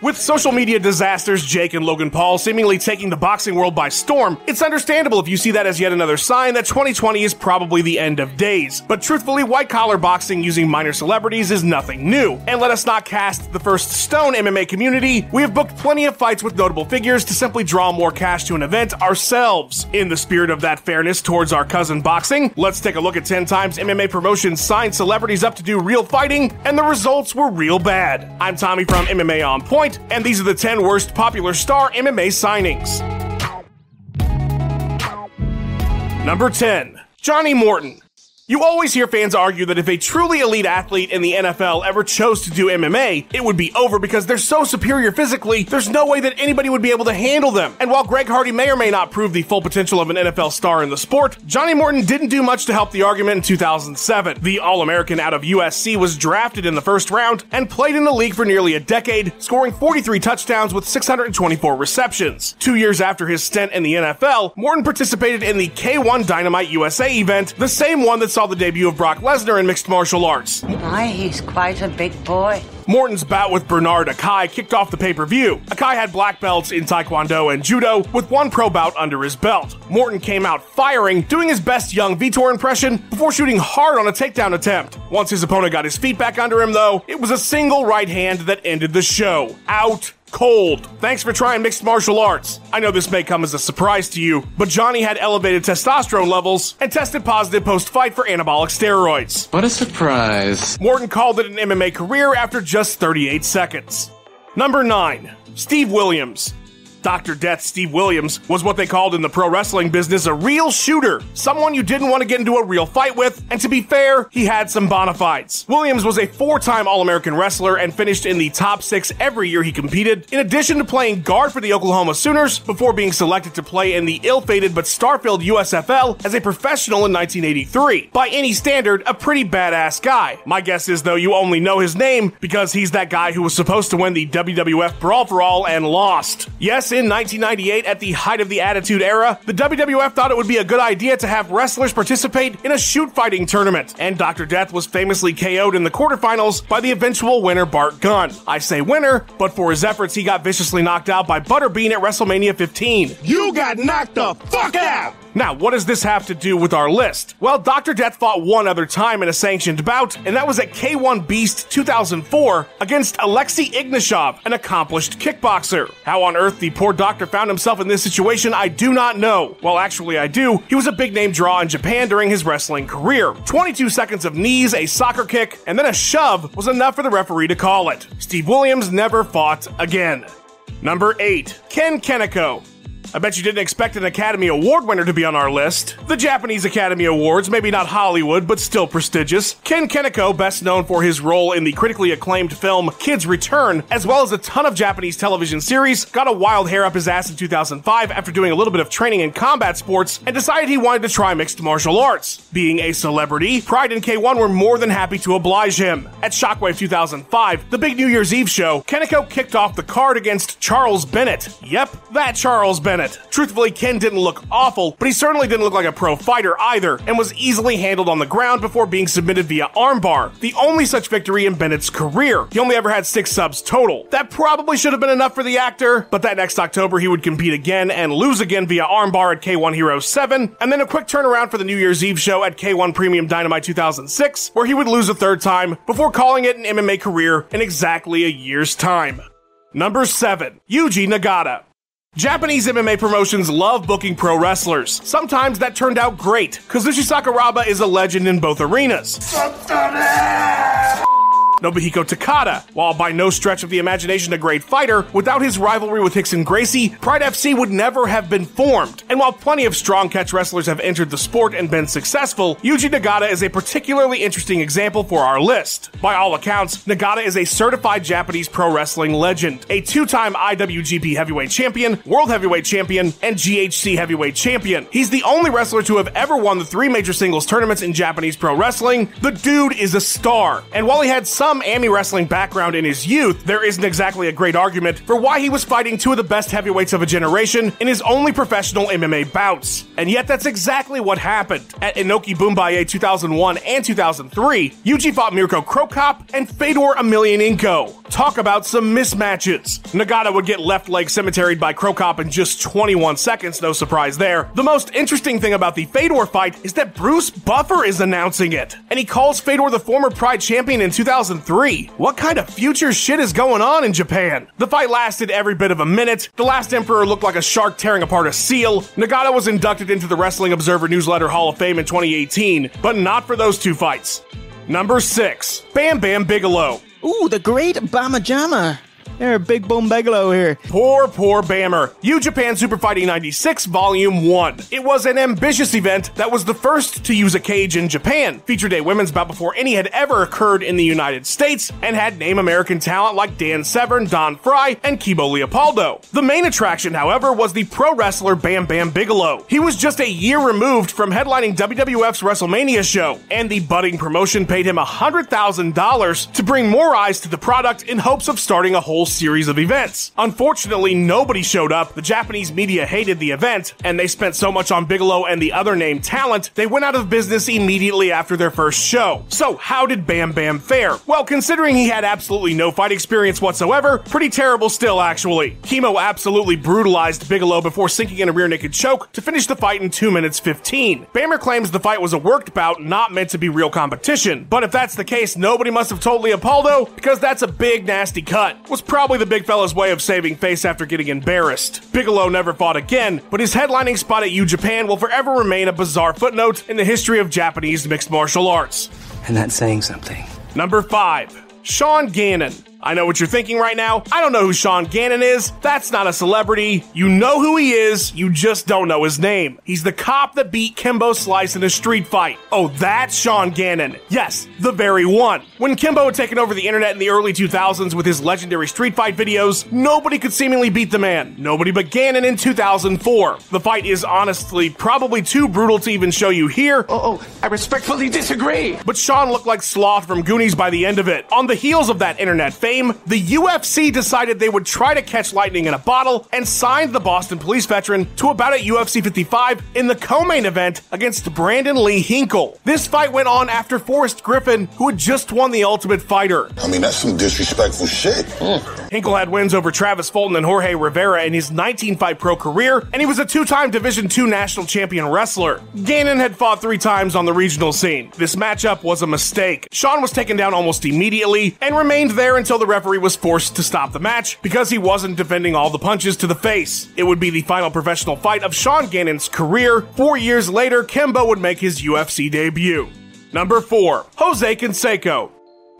With social media disasters, Jake and Logan Paul seemingly taking the boxing world by storm, it's understandable if you see that as yet another sign that 2020 is probably the end of days. But truthfully, white-collar boxing using minor celebrities is nothing new. And let us not cast the first stone, MMA community. We have booked plenty of fights with notable figures to simply draw more cash to an event ourselves. In the spirit of that fairness towards our cousin boxing, let's take a look at 10 times MMA promotions signed celebrities up to do real fighting, and the results were real bad. I'm Tommy from MMA On Point, and these are the 10 worst popular star MMA signings. Number 10. Johnny Morton. You always hear fans argue that if a truly elite athlete in the NFL ever chose to do MMA, it would be over because they're so superior physically, there's no way that anybody would be able to handle them. And while Greg Hardy may or may not prove the full potential of an NFL star in the sport, Johnny Morton didn't do much to help the argument in 2007. The All-American out of USC was drafted in the first round and played in the league for nearly a decade, scoring 43 touchdowns with 624 receptions. 2 years after his stint in the NFL, Morton participated in the K1 Dynamite USA event, the same one that saw the debut of Brock Lesnar in mixed martial arts. Why, he's quite a big boy. Morton's bout with Bernard Akai kicked off the pay-per-view. Akai had black belts in Taekwondo and Judo, with one pro bout under his belt. Morton came out firing, doing his best young Vitor impression before shooting hard on a takedown attempt. Once his opponent got his feet back under him, though, it was a single right hand that ended the show. Out cold. Thanks for trying mixed martial arts. I know this may come as a surprise to you, but Johnny had elevated testosterone levels and tested positive post-fight for anabolic steroids. What a surprise. Morton called it an MMA career after just 38 seconds. Number 9. Steve Williams. Dr. Death Steve Williams was what they called in the pro wrestling business a real shooter, someone you didn't want to get into a real fight with, and to be fair, he had some bona fides. Williams was a four-time All-American wrestler and finished in the top 6 every year he competed, in addition to playing guard for the Oklahoma Sooners before being selected to play in the ill-fated but star-filled USFL as a professional in 1983. By any standard, a pretty badass guy. My guess is, though, you only know his name because he's that guy who was supposed to win the WWF Brawl for All and lost. Yes, in 1998, at the height of the Attitude Era, the WWF thought it would be a good idea to have wrestlers participate in a shoot-fighting tournament, and Dr. Death was famously KO'd in the quarterfinals by the eventual winner Bart Gunn. I say winner, but for his efforts, he got viciously knocked out by Butterbean at WrestleMania 15. You got knocked the fuck out! Now, what does this have to do with our list? Well, Dr. Death fought one other time in a sanctioned bout, and that was at K1 Beast 2004 against Alexey Ignashov, an accomplished kickboxer. How on earth the poor doctor found himself in this situation, I do not know. Well, actually, I do. He was a big-name draw in Japan during his wrestling career. 22 seconds of knees, a soccer kick, and then a shove was enough for the referee to call it. Steve Williams never fought again. Number 8. Ken Kaneko. I bet you didn't expect an Academy Award winner to be on our list. The Japanese Academy Awards, maybe not Hollywood, but still prestigious. Ken Kaneko, best known for his role in the critically acclaimed film Kids Return, as well as a ton of Japanese television series, got a wild hair up his ass in 2005 after doing a little bit of training in combat sports and decided he wanted to try mixed martial arts. Being a celebrity, Pride and K1 were more than happy to oblige him. At Shockwave 2005, the big New Year's Eve show, Kaneko kicked off the card against Charles Bennett. Yep, that Charles Bennett. Truthfully, Ken didn't look awful, but he certainly didn't look like a pro fighter either, and was easily handled on the ground before being submitted via armbar, the only such victory in Bennett's career. He only ever had 6 subs total. That probably should have been enough for the actor, but that next October he would compete again and lose again via armbar at K1 Hero 7, and then a quick turnaround for the New Year's Eve show at K1 Premium Dynamite 2006, where he would lose a third time before calling it an MMA career in exactly a year's time. Number 7. Yuji Nagata. Japanese MMA promotions love booking pro wrestlers. Sometimes that turned out great. Kazushi Sakuraba is a legend in both arenas. Nobuhiko Takada, while by no stretch of the imagination a great fighter, without his rivalry with Hixson Gracie, Pride FC would never have been formed. And while plenty of strong catch wrestlers have entered the sport and been successful, Yuji Nagata is a particularly interesting example for our list. By all accounts, Nagata is a certified Japanese pro wrestling legend, a 2-time IWGP heavyweight champion, world heavyweight champion, and GHC heavyweight champion. He's the only wrestler to have ever won the 3 major singles tournaments in Japanese pro wrestling. The dude is a star, and while he had some AMI wrestling background in his youth, there isn't exactly a great argument for why he was fighting 2 of the best heavyweights of a generation in his only professional MMA bouts. And yet that's exactly what happened. At Inoki Bumbaye 2001 and 2003, Yuji fought Mirko Cro Cop and Fedor Emelianenko. talk about some mismatches. Nagata would get left leg cemeteried by Cro Cop in just 21 seconds, no surprise there. The most interesting thing about the Fedor fight is that Bruce Buffer is announcing it, and he calls Fedor the former Pride champion in 2003. What kind of future shit is going on in Japan? The fight lasted every bit of a minute. The Last Emperor looked like a shark tearing apart a seal. Nagata was inducted into the Wrestling Observer Newsletter Hall of Fame in 2018, but not for those two fights. Number 6. Bam Bam Bigelow. Ooh, the great Bama Jama. There, Big Boom Bigelow here. Poor Bammer. New Japan Super Fighting 96, Volume 1. It was an ambitious event that was the first to use a cage in Japan, featured a women's bout before any had ever occurred in the United States, and had name American talent like Dan Severn, Don Fry, and Kimo Leopoldo. The main attraction, however, was the pro wrestler Bam Bam Bigelow. He was just a year removed from headlining WWF's WrestleMania show, and the budding promotion paid him $100,000 to bring more eyes to the product in hopes of starting a whole series of events. Unfortunately, nobody showed up. The Japanese media hated the event, and they spent so much on Bigelow and the other named talent, they went out of business immediately after their first show. So how did Bam Bam fare? Well, considering he had absolutely no fight experience whatsoever, pretty terrible still, actually. Kimo absolutely brutalized Bigelow before sinking in a rear naked choke to finish the fight in 2 minutes 15. Bammer claims the fight was a worked bout, not meant to be real competition. But if that's the case, nobody must have told Leopoldo, because that's a big, nasty cut. Was probably the big fella's way of saving face after getting embarrassed. Bigelow never fought again, but his headlining spot at New Japan will forever remain a bizarre footnote in the history of Japanese mixed martial arts. And that's saying something. Number 5. Sean Gannon. I know what you're thinking right now. I don't know who Sean Gannon is. That's not a celebrity. You know who he is. You just don't know his name. He's the cop that beat Kimbo Slice in a street fight. Oh, that's Sean Gannon. Yes, the very one. When Kimbo had taken over the internet in the early 2000s with his legendary street fight videos, nobody could seemingly beat the man. Nobody but Gannon in 2004. The fight is honestly probably too brutal to even show you here. I respectfully disagree. But Sean looked like Sloth from Goonies by the end of it. On the heels of that internet fame, the UFC decided they would try to catch lightning in a bottle and signed the Boston police veteran to a bout at UFC 55 in the co-main event against Brandon Lee Hinkle. This fight went on after Forrest Griffin, who had just won the Ultimate Fighter. I mean, that's some disrespectful shit. Hinkle had wins over Travis Fulton and Jorge Rivera in his 19-fight pro career, and he was a two-time Division II national champion wrestler. Gannon had fought 3 times on the regional scene. This matchup was a mistake. Sean was taken down almost immediately and remained there until the referee was forced to stop the match because he wasn't defending all the punches to the face. It would be the final professional fight of Sean Gannon's career. 4 years later, Kimbo would make his UFC debut. Number 4. Jose Canseco.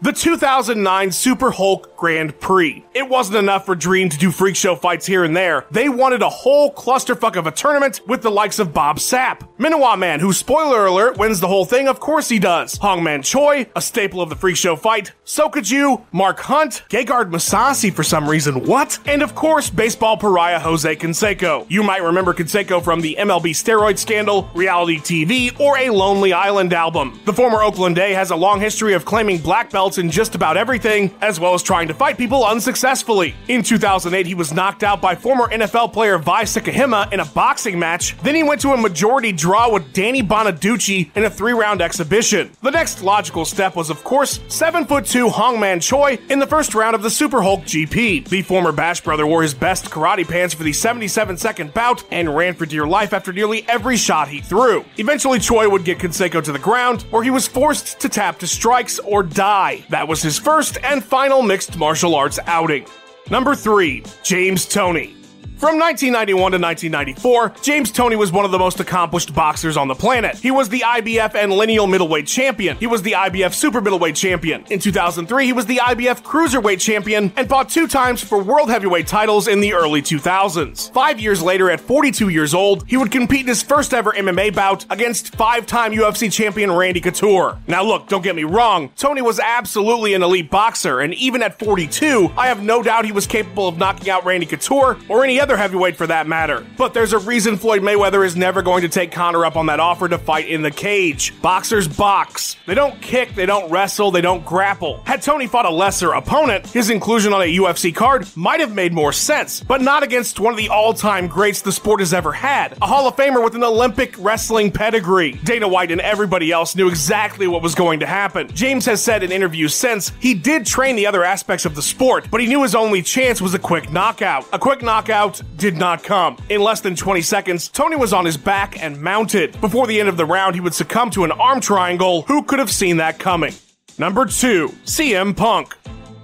The 2009 Super Hulk Grand Prix. It wasn't enough for Dream to do freak show fights here and there. They wanted a whole clusterfuck of a tournament with the likes of Bob Sapp, Minhwa Man, who, spoiler alert, wins the whole thing, of course he does, Hong Man Choi, a staple of the freak show fight, Sokaju, Mark Hunt, Gegard Mousasi for some reason, what? And of course, baseball pariah Jose Canseco. You might remember Canseco from the MLB steroid scandal, reality TV, or a Lonely Island album. The former Oakland A has a long history of claiming black belts in just about everything, as well as trying to fight people unsuccessfully. In 2008, he was knocked out by former NFL player Vi Sekihima in a boxing match, then he went to a majority draw with Danny Bonaducci in a 3-round exhibition. The next logical step was, of course, 7'2" Hong Man Choi in the first round of the Super Hulk GP. The former Bash brother wore his best karate pants for the 77-second bout and ran for dear life after nearly every shot he threw. Eventually, Choi would get Canseco to the ground, where he was forced to tap to strikes or die. That was his first and final mixed martial arts outing. Number 3. James Toney. From 1991 to 1994, James Toney was one of the most accomplished boxers on the planet. He was the IBF and lineal middleweight champion. He was the IBF super middleweight champion. In 2003, he was the IBF cruiserweight champion and fought 2 times for world heavyweight titles in the early 2000s. 5 years later, at 42 years old, he would compete in his first ever MMA bout against 5-time UFC champion Randy Couture. Now look, don't get me wrong, Toney was absolutely an elite boxer, and even at 42, I have no doubt he was capable of knocking out Randy Couture or any other other heavyweight for that matter. But there's a reason Floyd Mayweather is never going to take Conor up on that offer to fight in the cage. Boxers box. They don't kick, they don't wrestle, they don't grapple. Had Tony fought a lesser opponent, his inclusion on a UFC card might have made more sense, but not against one of the all-time greats the sport has ever had. A Hall of Famer with an Olympic wrestling pedigree. Dana White and everybody else knew exactly what was going to happen. James has said in interviews since, he did train the other aspects of the sport, but he knew his only chance was a quick knockout. A quick knockout did not come. In less than 20 seconds, Tony was on his back and mounted. Before the end of the round, he would succumb to an arm triangle. Who could have seen that coming? Number 2, CM Punk.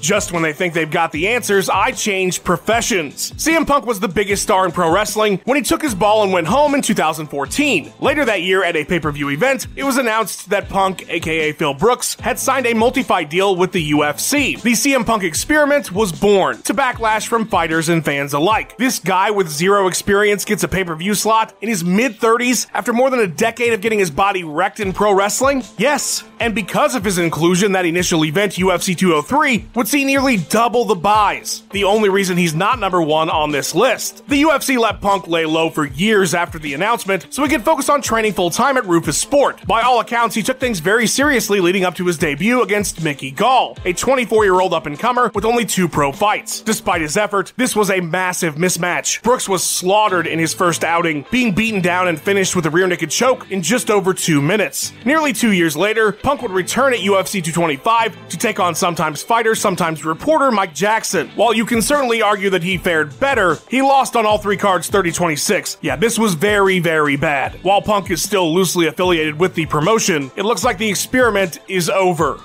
Just when they think they've got the answers, I changed professions. CM Punk was the biggest star in pro wrestling when he took his ball and went home in 2014. Later that year at a pay-per-view event, it was announced that Punk, aka Phil Brooks, had signed a multi-fight deal with the UFC. The CM Punk experiment was born to backlash from fighters and fans alike. This guy with zero experience gets a pay-per-view slot in his mid-30s after more than a decade of getting his body wrecked in pro wrestling? Yes. And because of his inclusion, that initial event, UFC 203, would see nearly double the buys. The only reason he's not number one on this list. The UFC let Punk lay low for years after the announcement so he could focus on training full-time at Rufus Sport. By all accounts, he took things very seriously leading up to his debut against Mickey Gall, a 24-year-old up-and-comer with only 2 pro fights. Despite his effort, this was a massive mismatch. Brooks was slaughtered in his first outing, being beaten down and finished with a rear naked choke in just over 2 minutes. Nearly 2 years later, Punk would return at UFC 225 to take on sometimes fighter, sometimes reporter Mike Jackson. While you can certainly argue that he fared better, he lost on all 3 cards 30-26. Yeah, this was very, very bad. While Punk is still loosely affiliated with the promotion, it looks like the experiment is over.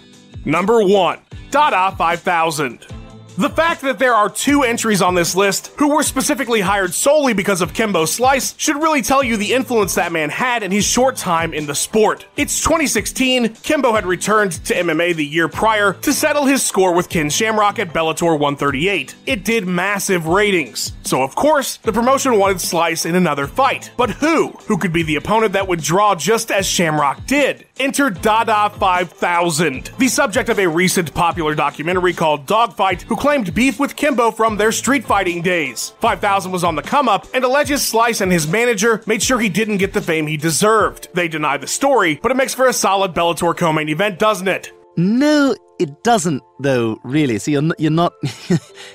Number 1, Dada 5000. The fact that there are 2 entries on this list who were specifically hired solely because of Kimbo Slice should really tell you the influence that man had in his short time in the sport. It's 2016, Kimbo had returned to MMA the year prior to settle his score with Ken Shamrock at Bellator 138. It did massive ratings. So of course, the promotion wanted Slice in another fight. But who? Who could be the opponent that would draw just as Shamrock did? Enter Dada 5000, the subject of a recent popular documentary called Dogfight, who claimed beef with Kimbo from their street fighting days. 5000 was on the come-up and alleges Slice and his manager made sure he didn't get the fame he deserved. They deny the story, but it makes for a solid Bellator co-main event, doesn't it? No, it doesn't, though, really. So you're not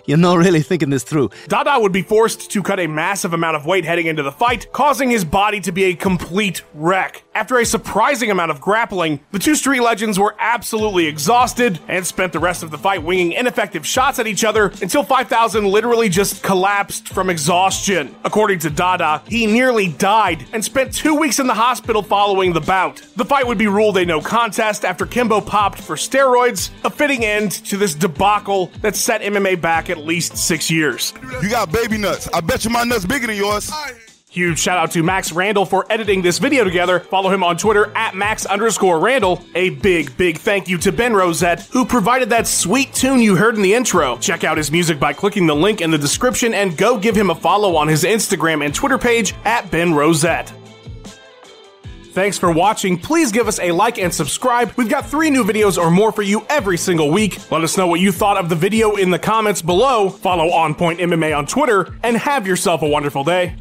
you're not really thinking this through. Dada would be forced to cut a massive amount of weight heading into the fight, causing his body to be a complete wreck. After a surprising amount of grappling, the 2 street legends were absolutely exhausted and spent the rest of the fight winging ineffective shots at each other until 5000 literally just collapsed from exhaustion. According to Dada, he nearly died and spent 2 weeks in the hospital following the bout. The fight would be ruled a no contest after Kimbo popped for steroids, a fitting end to this debacle that set MMA back at least 6 years. You got baby nuts. I bet you my nuts bigger than yours. Huge shout out to Max Randall for editing this video together. Follow him on Twitter at Max_Randall. A big, big thank you to Ben Rosette, who provided that sweet tune you heard in the intro. Check out his music by clicking the link in the description and go give him a follow on his Instagram and Twitter page at Ben Rosette. Thanks for watching. Please give us a like and subscribe. We've got 3 new videos or more for you every single week. Let us know what you thought of the video in the comments below. Follow On Point MMA on Twitter, and have yourself a wonderful day.